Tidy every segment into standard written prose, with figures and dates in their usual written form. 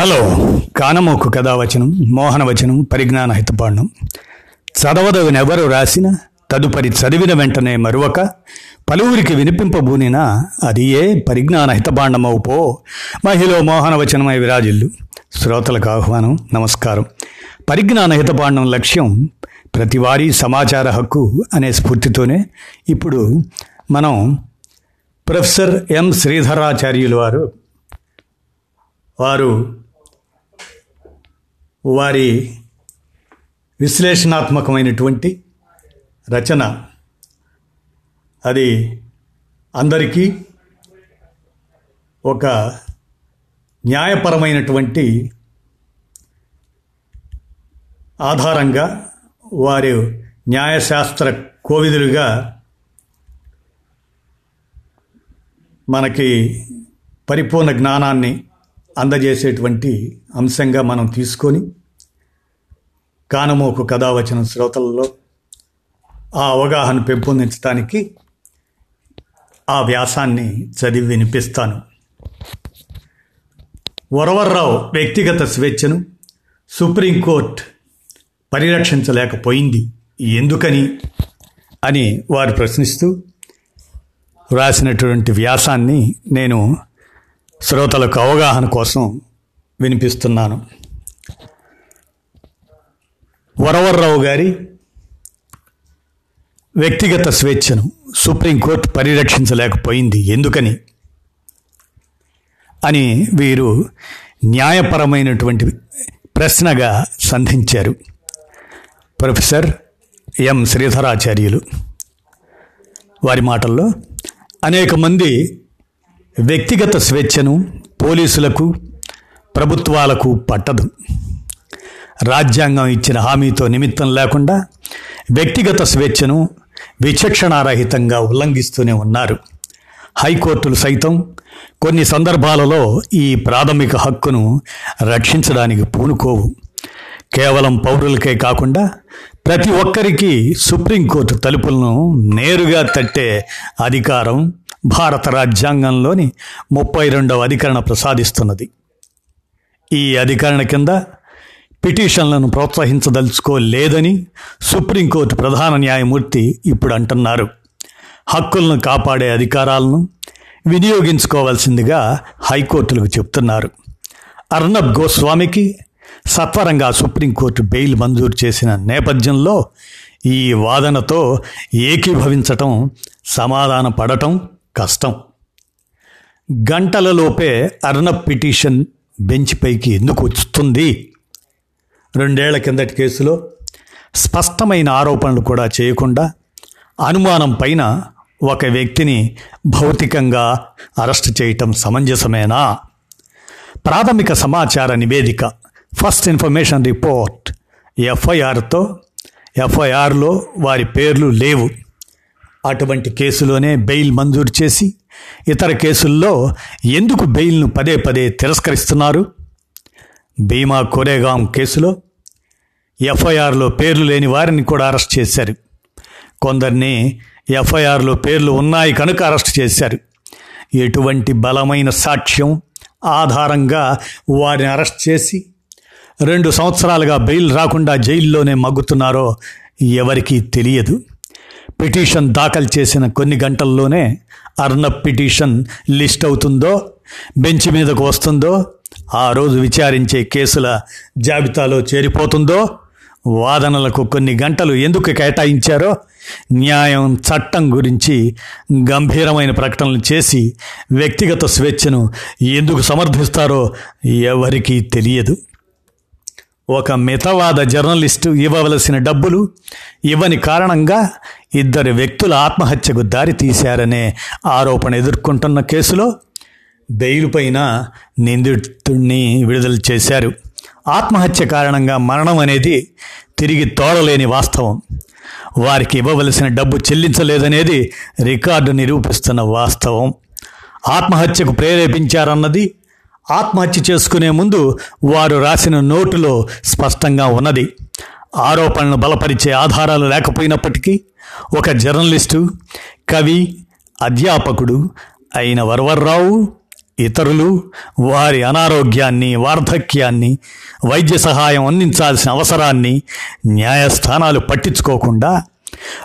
Hello కానమోకు కథావచనం, మోహనవచనం, పరిజ్ఞాన హితపాండం. చదవదవినెవరు రాసిన తదుపరి చదివిన వెంటనే మరువక పలువురికి వినిపింపబూనినా అది ఏ పరిజ్ఞాన హితపాండమవు పో. మహిళ మోహనవచనమై విరాజిల్లు. శ్రోతలకు ఆహ్వానం, నమస్కారం. పరిజ్ఞాన హితపాండం లక్ష్యం ప్రతివారీ సమాచార హక్కు అనే స్ఫూర్తితోనే ఇప్పుడు మనం ప్రొఫెసర్ ఎం శ్రీధరాచార్యులు వారు వారి విశ్లేషణాత్మకమైనటువంటి రచన, అది అందరికీ ఒక న్యాయపరమైనటువంటి ఆధారంగా, వారు న్యాయశాస్త్ర కోవిదులుగా మనకి పరిపూర్ణ జ్ఞానాన్ని అందజేసేటువంటి అంశంగా మనం తీసుకొని కానమోకు కథావచనం శ్రోతలలో ఆ అవగాహన పెంపొందించడానికి ఆ వ్యాసాన్ని చదివి వినిపిస్తాను. వరవర్రావు వ్యక్తిగత స్వేచ్ఛను సుప్రీంకోర్టు పరిరక్షించలేకపోయింది ఎందుకని అని వారు ప్రశ్నిస్తూ రాసినటువంటి వ్యాసాన్ని నేను శ్రోతలకు అవగాహన కోసం వినిపిస్తున్నాను. వరవర్రావు గారి వ్యక్తిగత స్వేచ్ఛను సుప్రీంకోర్టు పరిరక్షించలేకపోయింది ఎందుకని అని వీరు న్యాయపరమైనటువంటి ప్రశ్నగా సంధించారు ప్రొఫెసర్ ఎం శ్రీధరాచార్యులు. వారి మాటల్లో అనేక మంది వ్యక్తిగత స్వేచ్ఛను పోలీసులకు, ప్రభుత్వాలకు పట్టదు. రాజ్యాంగం ఇచ్చిన హామీతో నిమిత్తం లేకుండా వ్యక్తిగత స్వేచ్ఛను విచక్షణారహితంగా ఉల్లంఘిస్తూనే ఉన్నారు. హైకోర్టులు సైతం కొన్ని సందర్భాలలో ఈ ప్రాథమిక హక్కును రక్షించడానికి పూనుకోవు. కేవలం పౌరులకే కాకుండా ప్రతి ఒక్కరికి సుప్రీంకోర్టు తలుపులను నేరుగా తట్టే అధికారం భారత రాజ్యాంగంలోని 32వ అధికరణ ప్రసాదిస్తున్నది. ఈ అధికరణ కింద పిటిషన్లను ప్రోత్సహించదలుచుకోలేదని సుప్రీంకోర్టు ప్రధాన న్యాయమూర్తి ఇప్పుడు అంటున్నారు. హక్కులను కాపాడే అధికారాలను వినియోగించుకోవాల్సిందిగా హైకోర్టులకు చెప్తున్నారు. అర్నబ్ గోస్వామికి సత్వరంగా సుప్రీంకోర్టు బెయిల్ మంజూరు చేసిన నేపథ్యంలో ఈ వాదనతో ఏకీభవించటం, సమాధాన పడటం కష్టం. గంటలలోపే అర్నబ్ పిటిషన్ బెంచ్ పైకి ఎందుకు వస్తుంది? 2 ఏళ్ల కిందటి కేసులో స్పష్టమైన ఆరోపణలు కూడా చేయకుండా అనుమానం పైన ఒక వ్యక్తిని భౌతికంగా అరెస్ట్ చేయటం సమంజసమేనా? ప్రాథమిక సమాచార నివేదిక, ఫస్ట్ ఇన్ఫర్మేషన్ రిపోర్ట్, ఎఫ్ఐఆర్లో వారి పేర్లు లేవు. అటువంటి కేసులోనే బెయిల్ మంజూరు చేసి ఇతర కేసుల్లో ఎందుకు బెయిల్ను పదే పదే తిరస్కరిస్తున్నారు? భీమా కోరేగాం కేసులో ఎఫ్ఐఆర్లో పేర్లు లేని వారిని కూడా అరెస్ట్ చేశారు. కొందరిని ఎఫ్ఐఆర్లో పేర్లు ఉన్నాయి కనుక అరెస్ట్ చేశారు. ఎటువంటి బలమైన సాక్ష్యం ఆధారంగా వారిని అరెస్ట్ చేసి 2 సంవత్సరాలుగా బెయిల్ రాకుండా జైల్లోనే మగ్గుతున్నారో ఎవరికీ తెలియదు. పిటిషన్ దాఖలు చేసిన కొన్ని గంటల్లోనే అర్నబ్ పిటిషన్ లిస్ట్ అవుతుందో, బెంచ్ మీదకు వస్తుందో, ఆ రోజు విచారించే కేసుల జాబితాలో చేరిపోతుందో, వాదనలకు కొన్ని గంటలు ఎందుకు కేటాయించారో న్యాయం, చట్టం గురించి గంభీరమైన ప్రకటనలు చేసి వ్యక్తిగత స్వేచ్ఛను ఎందుకు సమర్థిస్తారో ఎవరికీ తెలియదు. ఒక మితవాద జర్నలిస్టు ఇవ్వవలసిన డబ్బులు ఇవ్వని కారణంగా 2 వ్యక్తుల ఆత్మహత్యకు దారి తీశారనే ఆరోపణ ఎదుర్కొంటున్న కేసులో బెయిల్ పైన నిందితుడిని విడుదల చేశారు. ఆత్మహత్య కారణంగా మరణం అనేది తిరిగి తోడలేని వాస్తవం. వారికి ఇవ్వవలసిన డబ్బు చెల్లించలేదనేది రికార్డు నిరూపిస్తున్న వాస్తవం. ఆత్మహత్యకు ప్రేరేపించారన్నది ఆత్మహత్య చేసుకునే ముందు వారు రాసిన నోటులో స్పష్టంగా ఉన్నది. ఆరోపణను బలపరిచే ఆధారాలు లేకపోయినప్పటికీ ఒక జర్నలిస్టు, కవి, అధ్యాపకుడు అయిన వరవర్రావు ఇతరులు వారి అనారోగ్యాన్ని, వార్ధక్యాన్ని, వైద్య సహాయం అందించాల్సిన అవసరాన్ని న్యాయస్థానాలు పట్టించుకోకుండా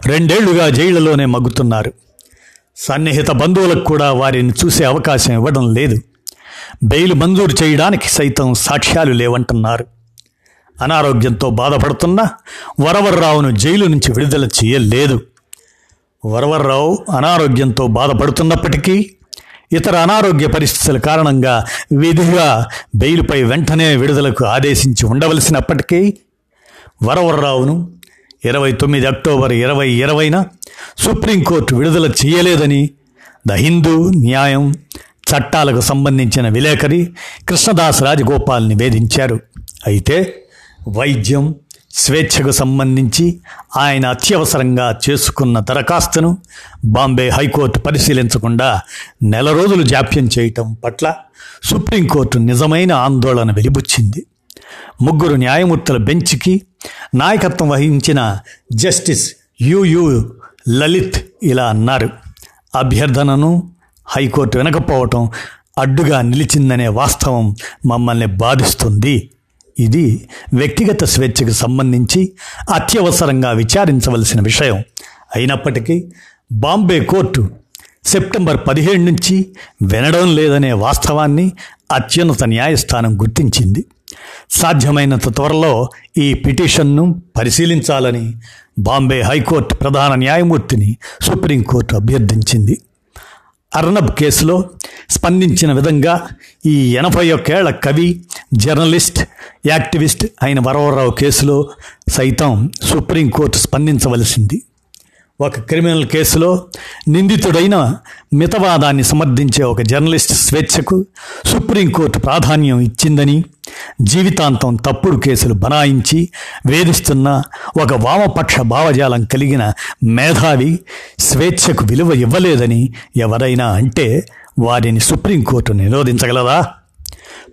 2 ఏళ్లుగా జైళ్లలోనే మగ్గుతున్నారు. సన్నిహిత బంధువులకు కూడా వారిని చూసే అవకాశం ఇవ్వడం లేదు. బెయిల్ మంజూరు చేయడానికి సైతం సాక్ష్యాలు లేవంటున్నారు. అనారోగ్యంతో బాధపడుతున్న వరవర్రావును జైలు నుంచి విడుదల చేయలేదు. వరవర్రావు అనారోగ్యంతో బాధపడుతున్నప్పటికీ ఇతర అనారోగ్య పరిస్థితుల కారణంగా విధిగా బెయిల్పై వెంటనే విడుదలకు ఆదేశించి ఉండవలసినప్పటికీ వరవర్రావును 29 అక్టోబర్ 2020న సుప్రీంకోర్టు విడుదల చేయలేదని ద హిందూ న్యాయం చట్టాలకు సంబంధించిన విలేకరి కృష్ణదాస్ రాజగోపాల్ నివేదించారు. అయితే వైద్యం, స్వేచ్ఛకు సంబంధించి ఆయన అత్యవసరంగా చేసుకున్న దరఖాస్తును బాంబే హైకోర్టు పరిశీలించకుండా నెల రోజులు జాప్యం చేయటం పట్ల సుప్రీంకోర్టు నిజమైన ఆందోళన వెలిబుచ్చింది. 3 న్యాయమూర్తుల బెంచ్కి నాయకత్వం వహించిన జస్టిస్ యుయు లలిత్ ఇలా అన్నారు. అభ్యర్థనను హైకోర్టు వినకపోవటం అడ్డుగా నిలిచిందనే వాస్తవం మమ్మల్ని బాధిస్తుంది. ఇది వ్యక్తిగత స్వేచ్ఛకు సంబంధించి అత్యవసరంగా విచారించవలసిన విషయం అయినప్పటికీ బాంబే కోర్టు సెప్టెంబర్ 17 నుంచి వినడం లేదనే వాస్తవాన్ని అత్యున్నత న్యాయస్థానం గుర్తించింది. సాధ్యమైనంత త్వరలో ఈ పిటిషన్ను పరిశీలించాలని బాంబే హైకోర్టు ప్రధాన న్యాయమూర్తిని సుప్రీంకోర్టు అభ్యర్థించింది. అర్నబ్ కేసులో స్పందించిన విధంగా ఈ 81 ఏళ్ల కవి, జర్నలిస్ట్, యాక్టివిస్ట్ అయిన వరవరరావు కేసులో సైతం సుప్రీంకోర్టు స్పందించవలసింది. ఒక క్రిమినల్ కేసులో నిందితుడైన మితవాదాన్ని సమర్థించే ఒక జర్నలిస్ట్ స్వేచ్ఛకు సుప్రీంకోర్టు ప్రాధాన్యం ఇచ్చిందని, జీవితాంతం తప్పుడు కేసులు బనాయించి వేధిస్తున్న ఒక వామపక్ష భావజాలం కలిగిన మేధావి స్వేచ్ఛకు విలువ ఇవ్వలేదని ఎవరైనా అంటే వారిని సుప్రీంకోర్టు నిరోధించగలదా?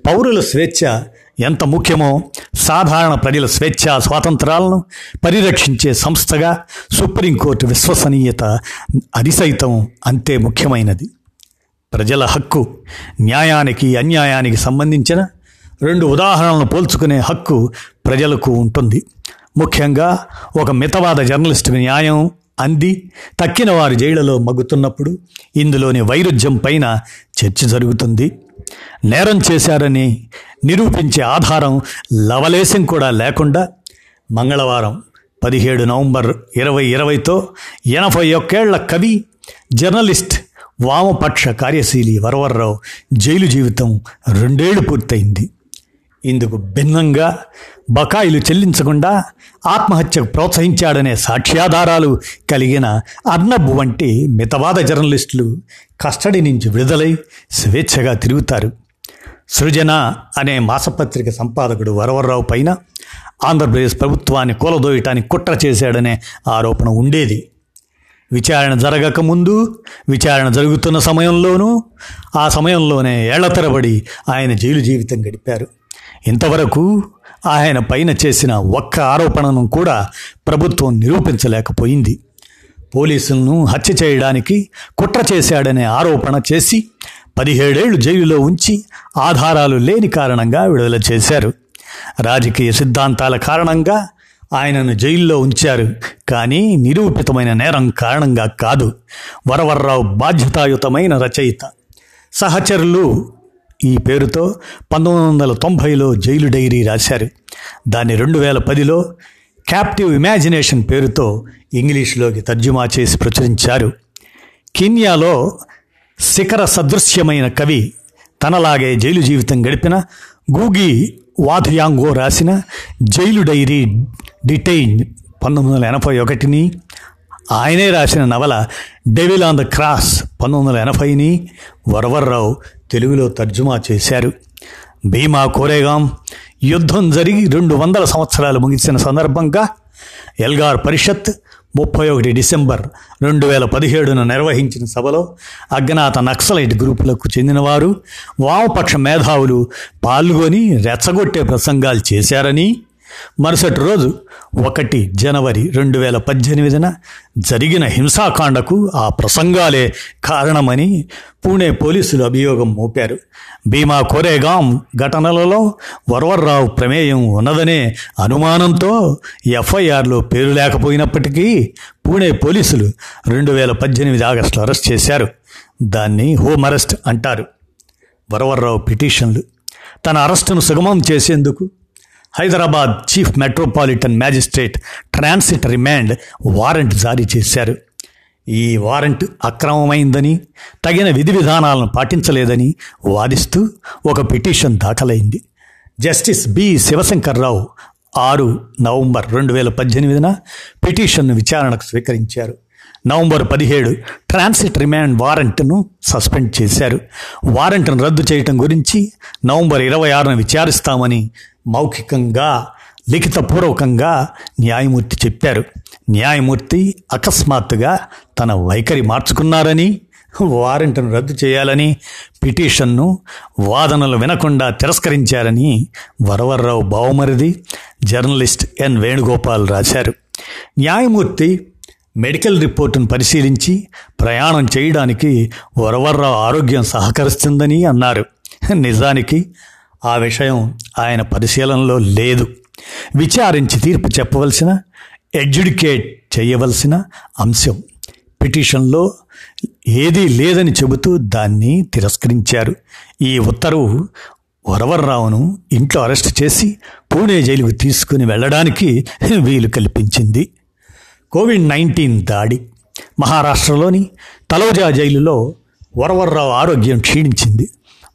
పౌరుల స్వేచ్ఛ ఎంత ముఖ్యమో సాధారణ ప్రజల స్వేచ్ఛా స్వాతంత్రాలను పరిరక్షించే సంస్థగా సుప్రీంకోర్టు విశ్వసనీయత అదిసైతం అంతే ముఖ్యమైనది. ప్రజల హక్కు, న్యాయానికి, అన్యాయానికి సంబంధించిన 2 ఉదాహరణలను పోల్చుకునే హక్కు ప్రజలకు ఉంటుంది. ముఖ్యంగా ఒక మితవాద జర్నలిస్టుకు న్యాయం అంది తక్కిన వారు జైళ్లలో మగ్గుతున్నప్పుడు ఇందులోని వైరుధ్యం పైన చర్చ జరుగుతుంది. నేరం చేశారని నిరూపించే ఆధారం లవలేశం కూడా లేకుండా మంగళవారం 17 నవంబర్ 2020తో 81 ఏళ్ల కవి, జర్నలిస్ట్, వామపక్ష కార్యశీలి వరవర్రావు జైలు జీవితం 2 ఏళ్లు పూర్తయింది. ఇందుకు భిన్నంగా బకాయిలు చెల్లించకుండా ఆత్మహత్యకు ప్రోత్సహించాడనే సాక్ష్యాధారాలు కలిగిన అర్నబ్ వంటి మితవాద జర్నలిస్టులు కస్టడీ నుంచి విడుదలై స్వేచ్ఛగా తిరుగుతారు. సృజన అనే మాసపత్రిక సంపాదకుడు వరవర్రావు పైన ఆంధ్రప్రదేశ్ ప్రభుత్వాన్ని కూలదోయటానికి కుట్ర చేశాడనే ఆరోపణ ఉండేది. విచారణ జరగకముందు, విచారణ జరుగుతున్న సమయంలోనూ, ఆ సమయంలోనే ఏళ్ల తరబడి ఆయన జైలు జీవితం గడిపారు. ఇంతవరకు ఆయన పైన చేసిన ఒక్క ఆరోపణను కూడా ప్రభుత్వం నిరూపించలేకపోయింది. పోలీసులను హత్య చేయడానికి కుట్ర చేశాడనే ఆరోపణ చేసి 17 ఏళ్లు జైలులో ఉంచి ఆధారాలు లేని కారణంగా విడుదల చేశారు. రాజకీయ సిద్ధాంతాల కారణంగా ఆయనను జైల్లో ఉంచారు, కానీ నిరూపితమైన నేరం కారణంగా కాదు. వరవర్రావు బాధ్యతాయుతమైన రచయిత. సహచరులు ఈ పేరుతో 1990లో జైలు డైరీ రాశారు. దాన్ని 2010లో క్యాప్టివ్ ఇమాజినేషన్ పేరుతో ఇంగ్లీష్లోకి తర్జుమా చేసి ప్రచురించారు. కెన్యాలో శిఖర సదృశ్యమైన కవి, తనలాగే జైలు జీవితం గడిపిన గూగి వాథుయాంగో రాసిన జైలు డైరీ డిటైన్ 1981ని, ఆయనే రాసిన నవల డెవిల్ ఆన్ ద క్రాస్ 1980ని వరవర్రావు తెలుగులో తర్జుమా చేశారు. భీమా కోరేగాం యుద్ధం జరిగి 200 సంవత్సరాలు ముగిసిన సందర్భంగా ఎల్గార్ పరిషత్ 31 డిసెంబర్ 2017న నిర్వహించిన సభలో అజ్ఞాత నక్సలైట్ గ్రూపులకు చెందినవారు, వామపక్ష మేధావులు పాల్గొని రెచ్చగొట్టే ప్రసంగాలు చేశారని, మరుసటి రోజు 1 జనవరి 2018 జరిగిన హింసాకాండకు ఆ ప్రసంగాలే కారణమని పూణే పోలీసులు అభియోగం మోపారు. భీమా కోరేగాం ఘటనలలో వరవర్రావు ప్రమేయం ఉన్నదనే అనుమానంతో ఎఫ్ఐఆర్లో పేరు లేకపోయినప్పటికీ పూణే పోలీసులు 2018 ఆగస్టులో అరెస్ట్ చేశారు. దాన్ని హోమ్ అరెస్ట్ అంటారు. వరవర్రావు పిటిషన్లు తన అరెస్టును సుగమం చేసేందుకు Hyderabad chief metropolitan magistrate transit remand warrant జారీ చేశారు. ఈ వారెంట్ అక్రమమైందని, తగిన విధి విధానాలను పాటించలేదని వాదిస్తూ ఒక పిటిషన్ దాఖలైంది. జస్టిస్ బి శివశంకర్రావు 6 నవంబర్ 2018 పిటిషన్ను విచారణకు స్వీకరించారు. నవంబర్ 17 ట్రాన్సిట్ రిమాండ్ వారెంట్ను సస్పెండ్ చేశారు. వారెంట్ను రద్దు చేయటం గురించి నవంబర్ 26 విచారిస్తామని మౌఖికంగా, లిఖితపూర్వకంగా న్యాయమూర్తి చెప్పారు. న్యాయమూర్తి అకస్మాత్తుగా తన వైఖరి మార్చుకున్నారని, వారెంట్ను రద్దు చేయాలని, పిటిషన్ను వాదనలు వినకుండా తిరస్కరించారని వరవర్రావు బావమరిది జర్నలిస్ట్ ఎన్ వేణుగోపాల్ రాశారు. న్యాయమూర్తి మెడికల్ రిపోర్టును పరిశీలించి ప్రయాణం చేయడానికి వరవర్రావు ఆరోగ్యం సహకరిస్తుందని అన్నారు. నిజానికి ఆ విషయం ఆయన పరిశీలనలో లేదు. విచారించి తీర్పు చెప్పవలసిన, ఎడ్జుడికేట్ చేయవలసిన అంశం పిటిషన్లో ఏదీ లేదని చెబుతూ దాన్ని తిరస్కరించారు. ఈ ఉత్తర్వు వరవర్రావును ఇంట్లో అరెస్ట్ చేసి పూణే జైలుకు తీసుకుని వెళ్ళడానికి వీలు కల్పించింది. కోవిడ్-19 దాడి మహారాష్ట్రలోని తలోజా జైలులో వరవర్రావు ఆరోగ్యం క్షీణించింది.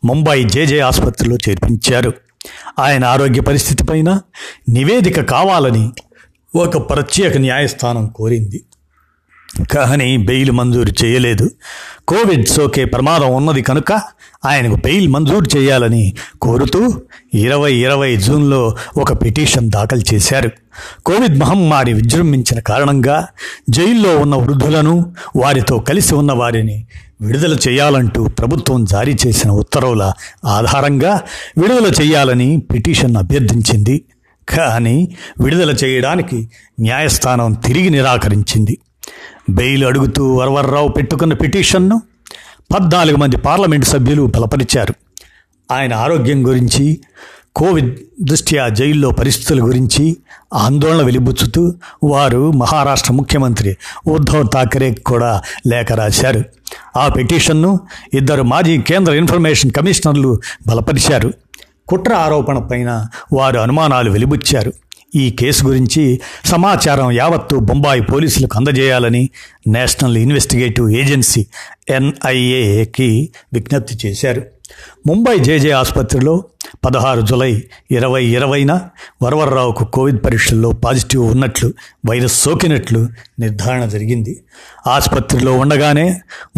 ముంబై జేజే ఆసుపత్రిలో చేర్పించారు. ఆయన ఆరోగ్య పరిస్థితిపైన నివేదిక కావాలని ఒక ప్రత్యేక న్యాయస్థానం కోరింది. కానీ బెయిల్ మంజూరు చేయలేదు. కోవిడ్ సోకే ప్రమాదం ఉన్నది కనుక ఆయనకు బెయిల్ మంజూరు చేయాలని కోరుతూ 2020 జూన్లో ఒక పిటిషన్ దాఖలు చేశారు. కోవిడ్ మహమ్మారి విజృంభించిన కారణంగా జైల్లో ఉన్న వృద్ధులను, వారితో కలిసి ఉన్న వారిని విడుదల చేయాలంటూ ప్రభుత్వం జారీ చేసిన ఉత్తర్వుల ఆధారంగా విడుదల చేయాలని పిటిషన్ అభ్యర్థించింది. కానీ విడుదల చేయడానికి న్యాయస్థానం తిరిగి నిరాకరించింది. బెయిల్ అడుగుతూ వరవర్రావు పెట్టుకున్న పిటిషన్ను 14 మంది పార్లమెంటు సభ్యులు బలపరిచారు. ఆయన ఆరోగ్యం గురించి, కోవిడ్ దృష్ట్యా జైల్లో పరిస్థితుల గురించి ఆందోళన వెలిబుచ్చుతూ వారు మహారాష్ట్ర ముఖ్యమంత్రి ఉద్ధవ్ ఠాకరే కూడా లేఖ రాశారు. ఆ పిటిషన్ను 2 మాజీ కేంద్ర ఇన్ఫర్మేషన్ కమిషనర్లు బలపరిచారు. కుట్ర ఆరోపణ పైన వారు అనుమానాలు వెలిబుచ్చారు. ఈ కేసు గురించి సమాచారం యావత్తు బొంబాయి పోలీసులకు అందజేయాలని నేషనల్ ఇన్వెస్టిగేటివ్ ఏజెన్సీ ఎన్ఐఏకి విజ్ఞప్తి చేశారు. ముంబై జేజే ఆసుపత్రిలో 16 జూలై 2020 వరవర్రావుకు కోవిడ్ పరీక్షల్లో పాజిటివ్ ఉన్నట్లు, వైరస్ సోకినట్లు నిర్ధారణ జరిగింది. ఆసుపత్రిలో ఉండగానే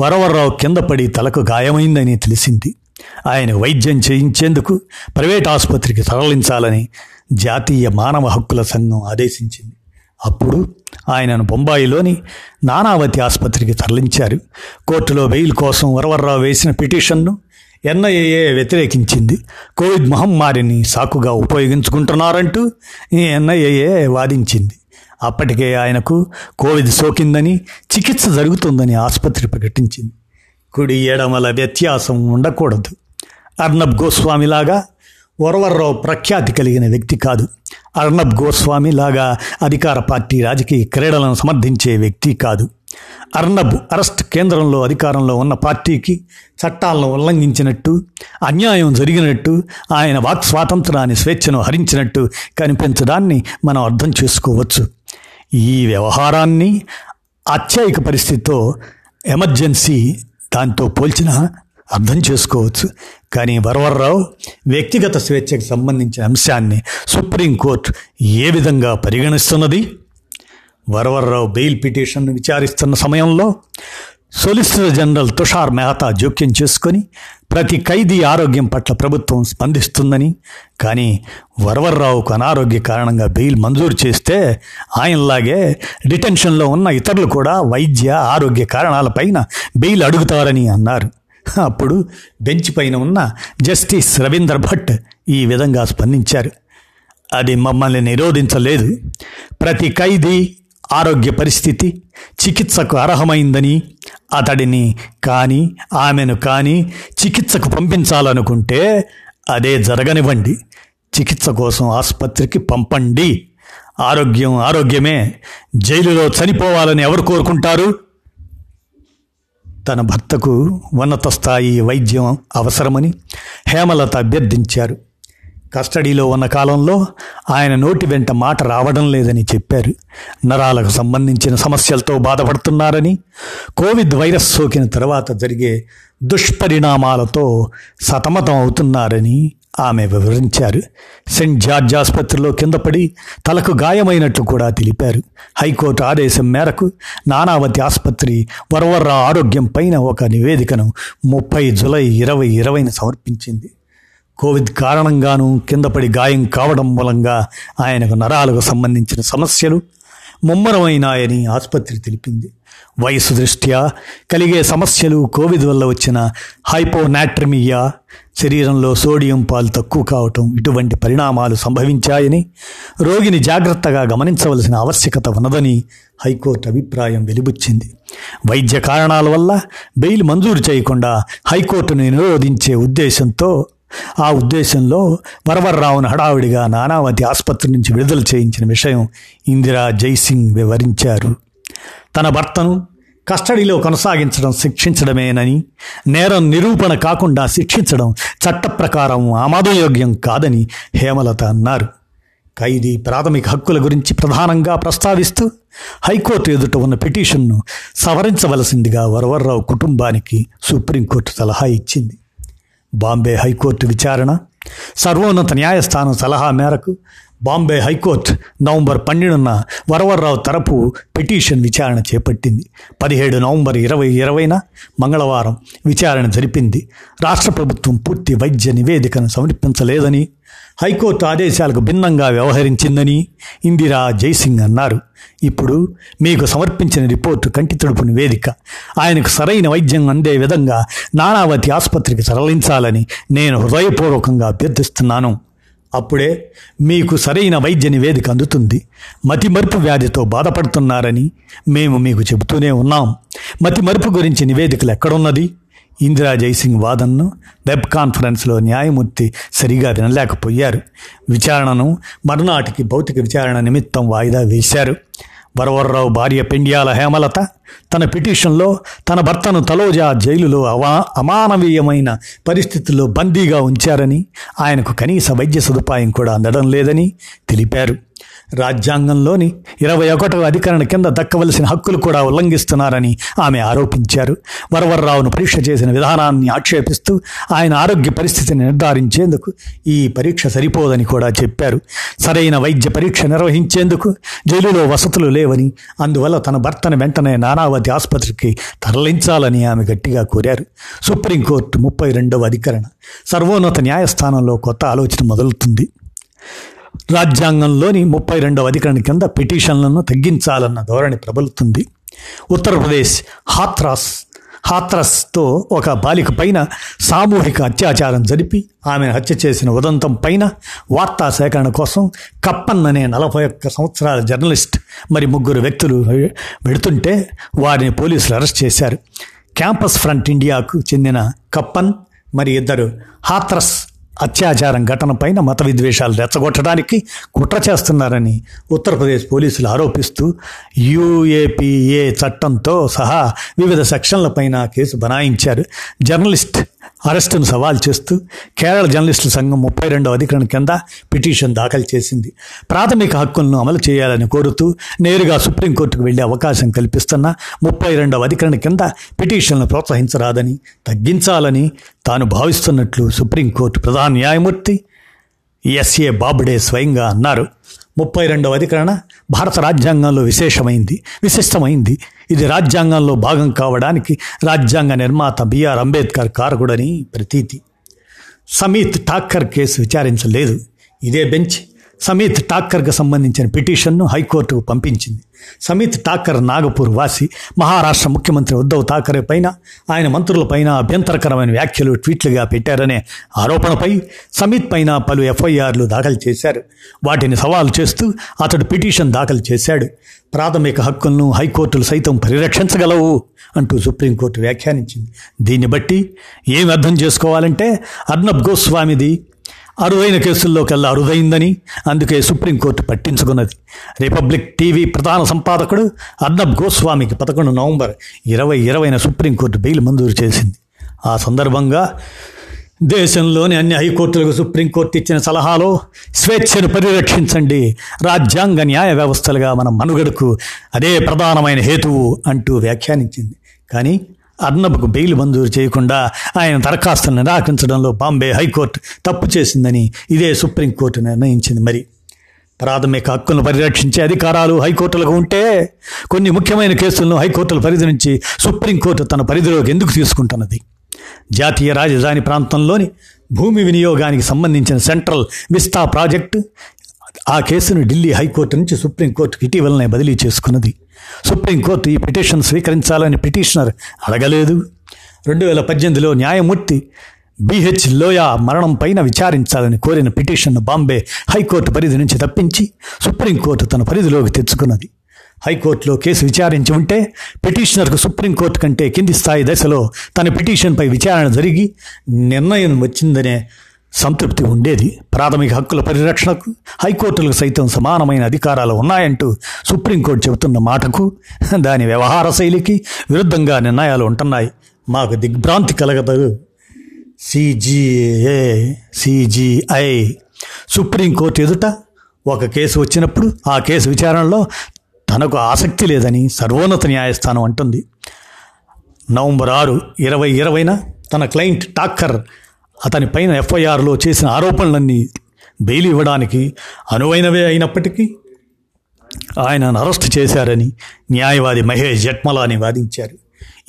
వరవర్రావు కింద పడి తలకు గాయమైందని తెలిసింది. ఆయన వైద్యం చేయించేందుకు ప్రైవేట్ ఆసుపత్రికి తరలించాలని జాతీయ మానవ హక్కుల సంఘం ఆదేశించింది. అప్పుడు ఆయనను బొంబాయిలోని నానావతి ఆసుపత్రికి తరలించారు. కోర్టులో బెయిల్ కోసం వరవర్రావు వేసిన పిటిషన్ను ఎన్ఐఏ వ్యతిరేకించింది. కోవిడ్ మహమ్మారిని సాకుగా ఉపయోగించుకుంటున్నారంటూ ఎన్ఐఏ వాదించింది. అప్పటికే ఆయనకు కోవిడ్ సోకిందని, చికిత్స జరుగుతుందని ఆసుపత్రి ప్రకటించింది. కుడి ఎడమల వ్యత్యాసం ఉండకూడదు. అర్నబ్ గోస్వామిలాగా వరవర్రావు ప్రఖ్యాతి కలిగిన వ్యక్తి కాదు. అర్నబ్ గోస్వామి లాగా అధికార పార్టీ రాజకీయ క్రీడలను సమర్థించే వ్యక్తి కాదు. అర్నబ్ అరెస్ట్ కేంద్రంలో అధికారంలో ఉన్న పార్టీకి చట్టాలను ఉల్లంఘించినట్టు, అన్యాయం జరిగినట్టు, ఆయన వాక్ స్వాతంత్రాన్ని, స్వేచ్ఛను హరించినట్టు కనిపించడాన్ని మనం అర్థం చేసుకోవచ్చు. ఈ వ్యవహారాన్ని అత్యయిక పరిస్థితితో, ఎమర్జెన్సీ దాంతో పోల్చినా అర్థం చేసుకోవచ్చు. కానీ వరవర్రావు వ్యక్తిగత స్వేచ్ఛకు సంబంధించిన అంశాన్ని సుప్రీంకోర్టు ఏ విధంగా పరిగణిస్తున్నది? వరవర్రావు బెయిల్ పిటిషన్ను విచారిస్తున్న సమయంలో సొలిసిటర్ జనరల్ తుషార్ మెహతా జోక్యం చేసుకొని ప్రతి ఖైదీ ఆరోగ్యం పట్ల ప్రభుత్వం స్పందిస్తుందని, కానీ వరవర్రావుకు అనారోగ్య కారణంగా బెయిల్ మంజూరు చేస్తే ఆయనలాగే డిటెన్షన్లో ఉన్న ఇతరులు కూడా వైద్య ఆరోగ్య కారణాలపైన బెయిల్ అడుగుతారని అన్నారు. అప్పుడు బెంచ్ పైన ఉన్న జస్టిస్ రవీందర్ భట్ ఈ విధంగా స్పందించారు. అది మమ్మల్ని నిరోధించలేదు. ప్రతి ఖైదీ ఆరోగ్య పరిస్థితి చికిత్సకు అర్హమైందని అతడిని కానీ ఆమెను కానీ చికిత్సకు పంపించాలనుకుంటే అదే జరగనివ్వండి. చికిత్స కోసం ఆసుపత్రికి పంపండి. ఆరోగ్యం ఆరోగ్యమే. జైలులో చనిపోవాలని ఎవరు కోరుకుంటారు? తన భర్తకు ఉన్నత స్థాయి వైద్యం అవసరమని హేమలత అభ్యర్థించారు. కస్టడీలో ఉన్న కాలంలో ఆయన నోటి వెంట మాట రావడం లేదని చెప్పారు. నరాలకు సంబంధించిన సమస్యలతో బాధపడుతున్నారని, కోవిడ్ వైరస్ సోకిన తర్వాత జరిగే దుష్పరిణామాలతో సతమతం అవుతున్నారని ఆమె వివరించారు. సెయింట్ జార్జ్ ఆసుపత్రిలో కింద పడి తలకు గాయమైనట్లు కూడా తెలిపారు. హైకోర్టు ఆదేశం మేరకు నానావతి ఆసుపత్రి వరవర్రావు ఆరోగ్యం పైన ఒక నివేదికను 30 జూలై 2020 సమర్పించింది. కోవిడ్ కారణంగాను కింద పడి గాయం కావడం మూలంగా ఆయనకు నరాలకు సంబంధించిన సమస్యలు ముమ్మరమైనాయని ఆసుపత్రి తెలిపింది. వయసు దృష్ట్యా కలిగే సమస్యలు, కోవిడ్ వల్ల వచ్చిన హైపోనాట్రిమియా, శరీరంలో సోడియం పాలు తక్కువ కావటం, ఇటువంటి పరిణామాలు సంభవించాయని, రోగిని జాగ్రత్తగా గమనించవలసిన ఆవశ్యకత ఉన్నదని హైకోర్టు అభిప్రాయం వెలిబుచ్చింది. వైద్య కారణాల వల్ల బెయిల్ మంజూరు చేయకుండా హైకోర్టును నిరోధించే ఉద్దేశంతో వరవర్రావును హడావుడిగా నానావతి ఆసుపత్రి నుంచి విడుదల చేయించిన విషయం ఇందిరా జైసింగ్ వివరించారు. తన భర్తను కస్టడీలో కొనసాగించడం శిక్షించడమేనని, నేరం నిరూపణ కాకుండా శిక్షించడం చట్ట ప్రకారం ఆమోదయోగ్యం కాదని హేమలత అన్నారు. ఖైదీ ప్రాథమిక హక్కుల గురించి ప్రధానంగా ప్రస్తావిస్తూ హైకోర్టు ఎదుట ఉన్న పిటిషన్ను సవరించవలసిందిగా వరవర్రావు కుటుంబానికి సుప్రీంకోర్టు సలహా ఇచ్చింది. బాంబే హైకోర్టు విచారణ సర్వోన్నత న్యాయస్థానం సలహా మేరకు బాంబే హైకోర్టు నవంబర్ 12న వరవర్రావు తరపు పిటిషన్ విచారణ చేపట్టింది. 17 నవంబర్ 2020 మంగళవారం విచారణ జరిపింది. రాష్ట్ర ప్రభుత్వం పూర్తి వైద్య నివేదికను సమర్పించలేదని, హైకోర్టు ఆదేశాలకు భిన్నంగా వ్యవహరించిందని ఇందిరా జైసింగ్ అన్నారు. ఇప్పుడు మీకు సమర్పించిన రిపోర్టు కంటి తుడుపు నివేదిక. ఆయనకు సరైన వైద్యం అందే విధంగా నానావతి ఆసుపత్రికి తరలించాలని నేను హృదయపూర్వకంగా అభ్యర్థిస్తున్నాను. అప్పుడే మీకు సరైన వైద్య నివేదిక అందుతుంది. మతిమరుపు వ్యాధితో బాధపడుతున్నారని మేము మీకు చెబుతూనే ఉన్నాం. మతిమరుపు గురించి నివేదికలు ఎక్కడున్నది? ఇందిరా జైసింగ్ వాదనను వెబ్ కాన్ఫరెన్స్లో న్యాయమూర్తి సరిగా వినలేకపోయారు. విచారణను మరునాటికి భౌతిక విచారణ నిమిత్తం వాయిదా వేశారు. వరవర్రావు భార్య పెండియాల హేమలత తన పిటిషన్లో తన భర్తను తలోజా జైలులో అమానవీయమైన పరిస్థితుల్లో బందీగా ఉంచారని, ఆయనకు కనీస వైద్య సదుపాయం కూడా అందడం లేదని తెలిపారు. రాజ్యాంగంలోని 21వ అధికరణ కింద దక్కవలసిన హక్కులు కూడా ఉల్లంఘిస్తున్నారని ఆమె ఆరోపించారు. వరవర్రావును పరీక్ష చేసిన విధానాన్ని ఆక్షేపిస్తూ ఆయన ఆరోగ్య పరిస్థితిని నిర్ధారించేందుకు ఈ పరీక్ష సరిపోదని కూడా చెప్పారు. సరైన వైద్య పరీక్ష నిర్వహించేందుకు జైలులో వసతులు లేవని, అందువల్ల తన భర్తను వెంటనే నానావతి ఆసుపత్రికి తరలించాలని ఆమె గట్టిగా కోరారు. సుప్రీంకోర్టు 32వ అధికరణ సర్వోన్నత న్యాయస్థానంలో కొత్త ఆలోచన మొదలుతుంది. రాజ్యాంగంలోని 32వ అధికరణ కింద పిటిషన్లను తగ్గించాలన్న ధోరణి ప్రబలుతుంది. ఉత్తరప్రదేశ్ హాత్రస్తో ఒక బాలిక పైన సామూహిక అత్యాచారం జరిపి ఆమెను హత్య చేసిన ఉదంతం పైన వార్తా సేకరణ కోసం కప్పన్ అనే 41 సంవత్సరాల జర్నలిస్ట్ మరి 3 వ్యక్తులు వెడుతుంటే వారిని పోలీసులు అరెస్ట్ చేశారు. క్యాంపస్ ఫ్రంట్ ఇండియాకు చెందిన కప్పన్ మరి 2 హాత్రస్ అత్యాచారం ఘటన పైన మత విద్వేషాలు రెచ్చగొట్టడానికి కుట్ర చేస్తున్నారని ఉత్తరప్రదేశ్ పోలీసులు ఆరోపిస్తూ యూఏపీఏ చట్టంతో సహా వివిధ సెక్షన్లపైన కేసు బనాయించారు. జర్నలిస్ట్ అరెస్టును సవాల్ చేస్తూ కేరళ జర్నలిస్టుల సంఘం 32వ అధికరణ కింద పిటిషన్ దాఖలు చేసింది. ప్రాథమిక హక్కులను అమలు చేయాలని కోరుతూ నేరుగా సుప్రీంకోర్టుకు వెళ్లే అవకాశం కల్పిస్తున్న 32వ అధికరణ కింద పిటిషన్ను ప్రోత్సహించరాదని, తగ్గించాలని తాను భావిస్తున్నట్లు సుప్రీంకోర్టు ప్రధాన న్యాయమూర్తి ఎస్ఏ బాబ్డే స్వయంగా అన్నారు. 32వ అధికరణ భారత రాజ్యాంగంలో విశిష్టమైంది. ఇది రాజ్యాంగంలో భాగం కావడానికి రాజ్యాంగ నిర్మాత బిఆర్ అంబేద్కర్ కారకుడని ప్రతీతి. సమీత్ ఠాక్కర్ కేసు విచారించలేదు. ఇదే బెంచ్ సమీత్ ఠాక్కర్కు సంబంధించిన పిటిషన్ను హైకోర్టుకు పంపించింది. సమీత్ ఠాక్కర్ నాగపూర్ వాసి. మహారాష్ట్ర ముఖ్యమంత్రి ఉద్ధవ్ ఠాకరే పైన, ఆయన మంత్రులపైన అభ్యంతరకరమైన వ్యాఖ్యలు ట్వీట్లుగా పెట్టారనే ఆరోపణపై సమీత్ పైన పలు ఎఫ్ఐఆర్లు దాఖలు చేశారు. వాటిని సవాలు చేస్తూ అతడు పిటిషన్ దాఖలు చేశాడు. ప్రాథమిక హక్కులను హైకోర్టులు సైతం పరిరక్షించగలవు అంటూ సుప్రీంకోర్టు వ్యాఖ్యానించింది. దీన్ని బట్టి ఏమి అర్థం చేసుకోవాలంటే అర్నబ్ గోస్వామిది అరుదైన కేసుల్లో కల్లా అరుదైందని, అందుకే సుప్రీంకోర్టు పట్టించుకున్నది. రిపబ్లిక్ టీవీ ప్రధాన సంపాదకుడు అర్నబ్ గోస్వామికి 11 నవంబర్ 2020న సుప్రీంకోర్టు బెయిల్ మంజూరు చేసింది. ఆ సందర్భంగా దేశంలోని అన్ని హైకోర్టులకు సుప్రీంకోర్టు ఇచ్చిన సలహాలో స్వేచ్ఛను పరిరక్షించండి, రాజ్యాంగ న్యాయ వ్యవస్థలుగా మన మనుగడకు అదే ప్రధానమైన హేతువు అంటూ వ్యాఖ్యానించింది. కానీ అర్నబ్కు బెయిల్ మంజూరు చేయకుండా ఆయన దరఖాస్తును నిరాకరించడంలో బాంబే హైకోర్టు తప్పు చేసిందని ఇదే సుప్రీంకోర్టు నిర్ణయించింది. మరి ప్రాథమిక హక్కులను పరిరక్షించే అధికారాలు హైకోర్టులకు ఉంటే కొన్ని ముఖ్యమైన కేసులను హైకోర్టుల పరిధి నుంచి సుప్రీంకోర్టు తన పరిధిలోకి ఎందుకు తీసుకుంటున్నది? జాతీయ రాజధాని ప్రాంతంలోని భూమి వినియోగానికి సంబంధించిన సెంట్రల్ విస్తా ప్రాజెక్టు, ఆ కేసును ఢిల్లీ హైకోర్టు నుంచి సుప్రీంకోర్టుకు ఇటీవలనే బదిలీ చేసుకున్నది. సుప్రీంకోర్టు ఈ పిటిషన్ స్వీకరించాలని పిటిషనర్ అడగలేదు. 2018లో న్యాయమూర్తి బిహెచ్ లోయా మరణం పైన విచారించాలని కోరిన పిటిషన్ను బాంబే హైకోర్టు పరిధి నుంచి తప్పించి సుప్రీంకోర్టు తన పరిధిలోకి తెచ్చుకున్నది. హైకోర్టులో కేసు విచారించి ఉంటే పిటిషనర్కు సుప్రీంకోర్టు కంటే కింది స్థాయి దశలో తన పిటిషన్పై విచారణ జరిగి నిర్ణయం వచ్చిందనే సంతృప్తి ఉండేది. ప్రాథమిక హక్కుల పరిరక్షణకు హైకోర్టులకు సైతం సమానమైన అధికారాలు ఉన్నాయంటూ సుప్రీంకోర్టు చెబుతున్న మాటకు, దాని వ్యవహార శైలికి విరుద్ధంగా నిర్ణయాలు ఉంటున్నాయి. మాకు దిగ్భ్రాంతి కలగదు. CJA, CJI సుప్రీంకోర్టు ఎదుట ఒక కేసు వచ్చినప్పుడు ఆ కేసు విచారణలో తనకు ఆసక్తి లేదని సర్వోన్నత న్యాయస్థానం అంటుంది. నవంబర్ 6, 2020న తన క్లయింట్ ఠాక్కర్ అతని పైన ఎఫ్ఐఆర్లో చేసిన ఆరోపణలన్నీ బెయిల్ ఇవ్వడానికి అనువైనవే అయినప్పటికీ ఆయనను అరెస్టు చేశారని న్యాయవాది మహేష్ జట్మలాని వాదించారు.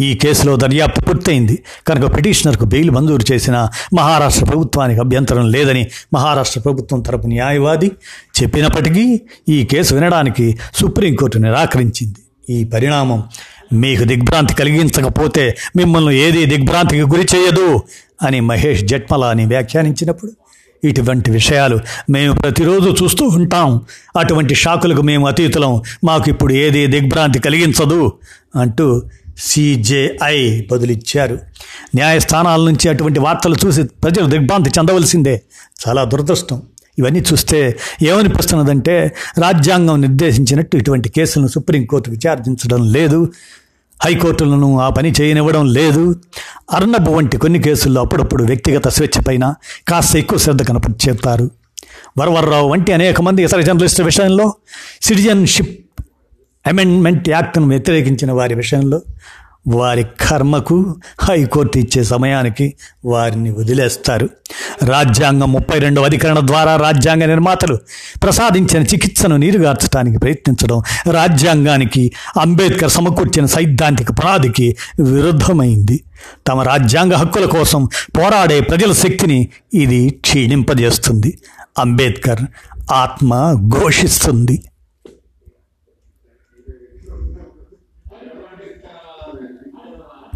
ఈ కేసులో దర్యాప్తు పూర్తయింది కనుక పిటిషనర్కు బెయిల్ మంజూరు చేసిన మహారాష్ట్ర ప్రభుత్వానికి అభ్యంతరం లేదని మహారాష్ట్ర ప్రభుత్వం తరపు న్యాయవాది చెప్పినప్పటికీ ఈ కేసు వినడానికి సుప్రీంకోర్టు నిరాకరించింది. ఈ పరిణామం మీకు దిగ్భ్రాంతి కలిగించకపోతే మిమ్మల్ని ఏది దిగ్భ్రాంతికి గురి చేయదు అని మహేష్ జట్మలాని వ్యాఖ్యానించినప్పుడు, ఇటువంటి విషయాలు మేము ప్రతిరోజు చూస్తూ ఉంటాం, అటువంటి షాకులకు మేము అతీతులం, మాకు ఇప్పుడు ఏది దిగ్భ్రాంతి కలిగించదు అంటూ CJI బదులిచ్చారు. న్యాయస్థానాల నుంచి అటువంటి వార్తలు చూసి ప్రజలు దిగ్భ్రాంతి చెందవలసిందే. చాలా దురదృష్టం. ఇవన్నీ చూస్తే ఏమనిపిస్తున్నదంటే రాజ్యాంగం నిర్దేశించినట్టు ఇటువంటి కేసులను సుప్రీంకోర్టు విచారించడం లేదు, హైకోర్టులను ఆ పని చేయనివ్వడం లేదు. అర్నబ్ వంటి కొన్ని కేసుల్లో అప్పుడప్పుడు వ్యక్తిగత స్వేచ్ఛపైన కాస్త ఎక్కువ శ్రద్ధ కనపరిచేస్తారు. వరవరరావు వంటి అనేక మంది ఇతర జర్నలిస్టుల విషయంలో, సిటిజన్షిప్ అమెండ్మెంట్ యాక్ట్ను వ్యతిరేకించిన వారి విషయంలో వారి కర్మకు హైకోర్టు ఇచ్చే సమయానికి వారిని వదిలేస్తారు. రాజ్యాంగం 32వ అధికరణ ద్వారా రాజ్యాంగ నిర్మాతలు ప్రసాదించిన చికిత్సను నీరుగార్చడానికి ప్రయత్నించడం రాజ్యాంగానికి, అంబేద్కర్ సమకూర్చిన సైద్ధాంతిక పునాదికి విరుద్ధమైంది. తమ రాజ్యాంగ హక్కుల కోసం పోరాడే ప్రజల శక్తిని ఇది క్షీణింపజేస్తుంది. అంబేద్కర్ ఆత్మ ఘోషిస్తుంది.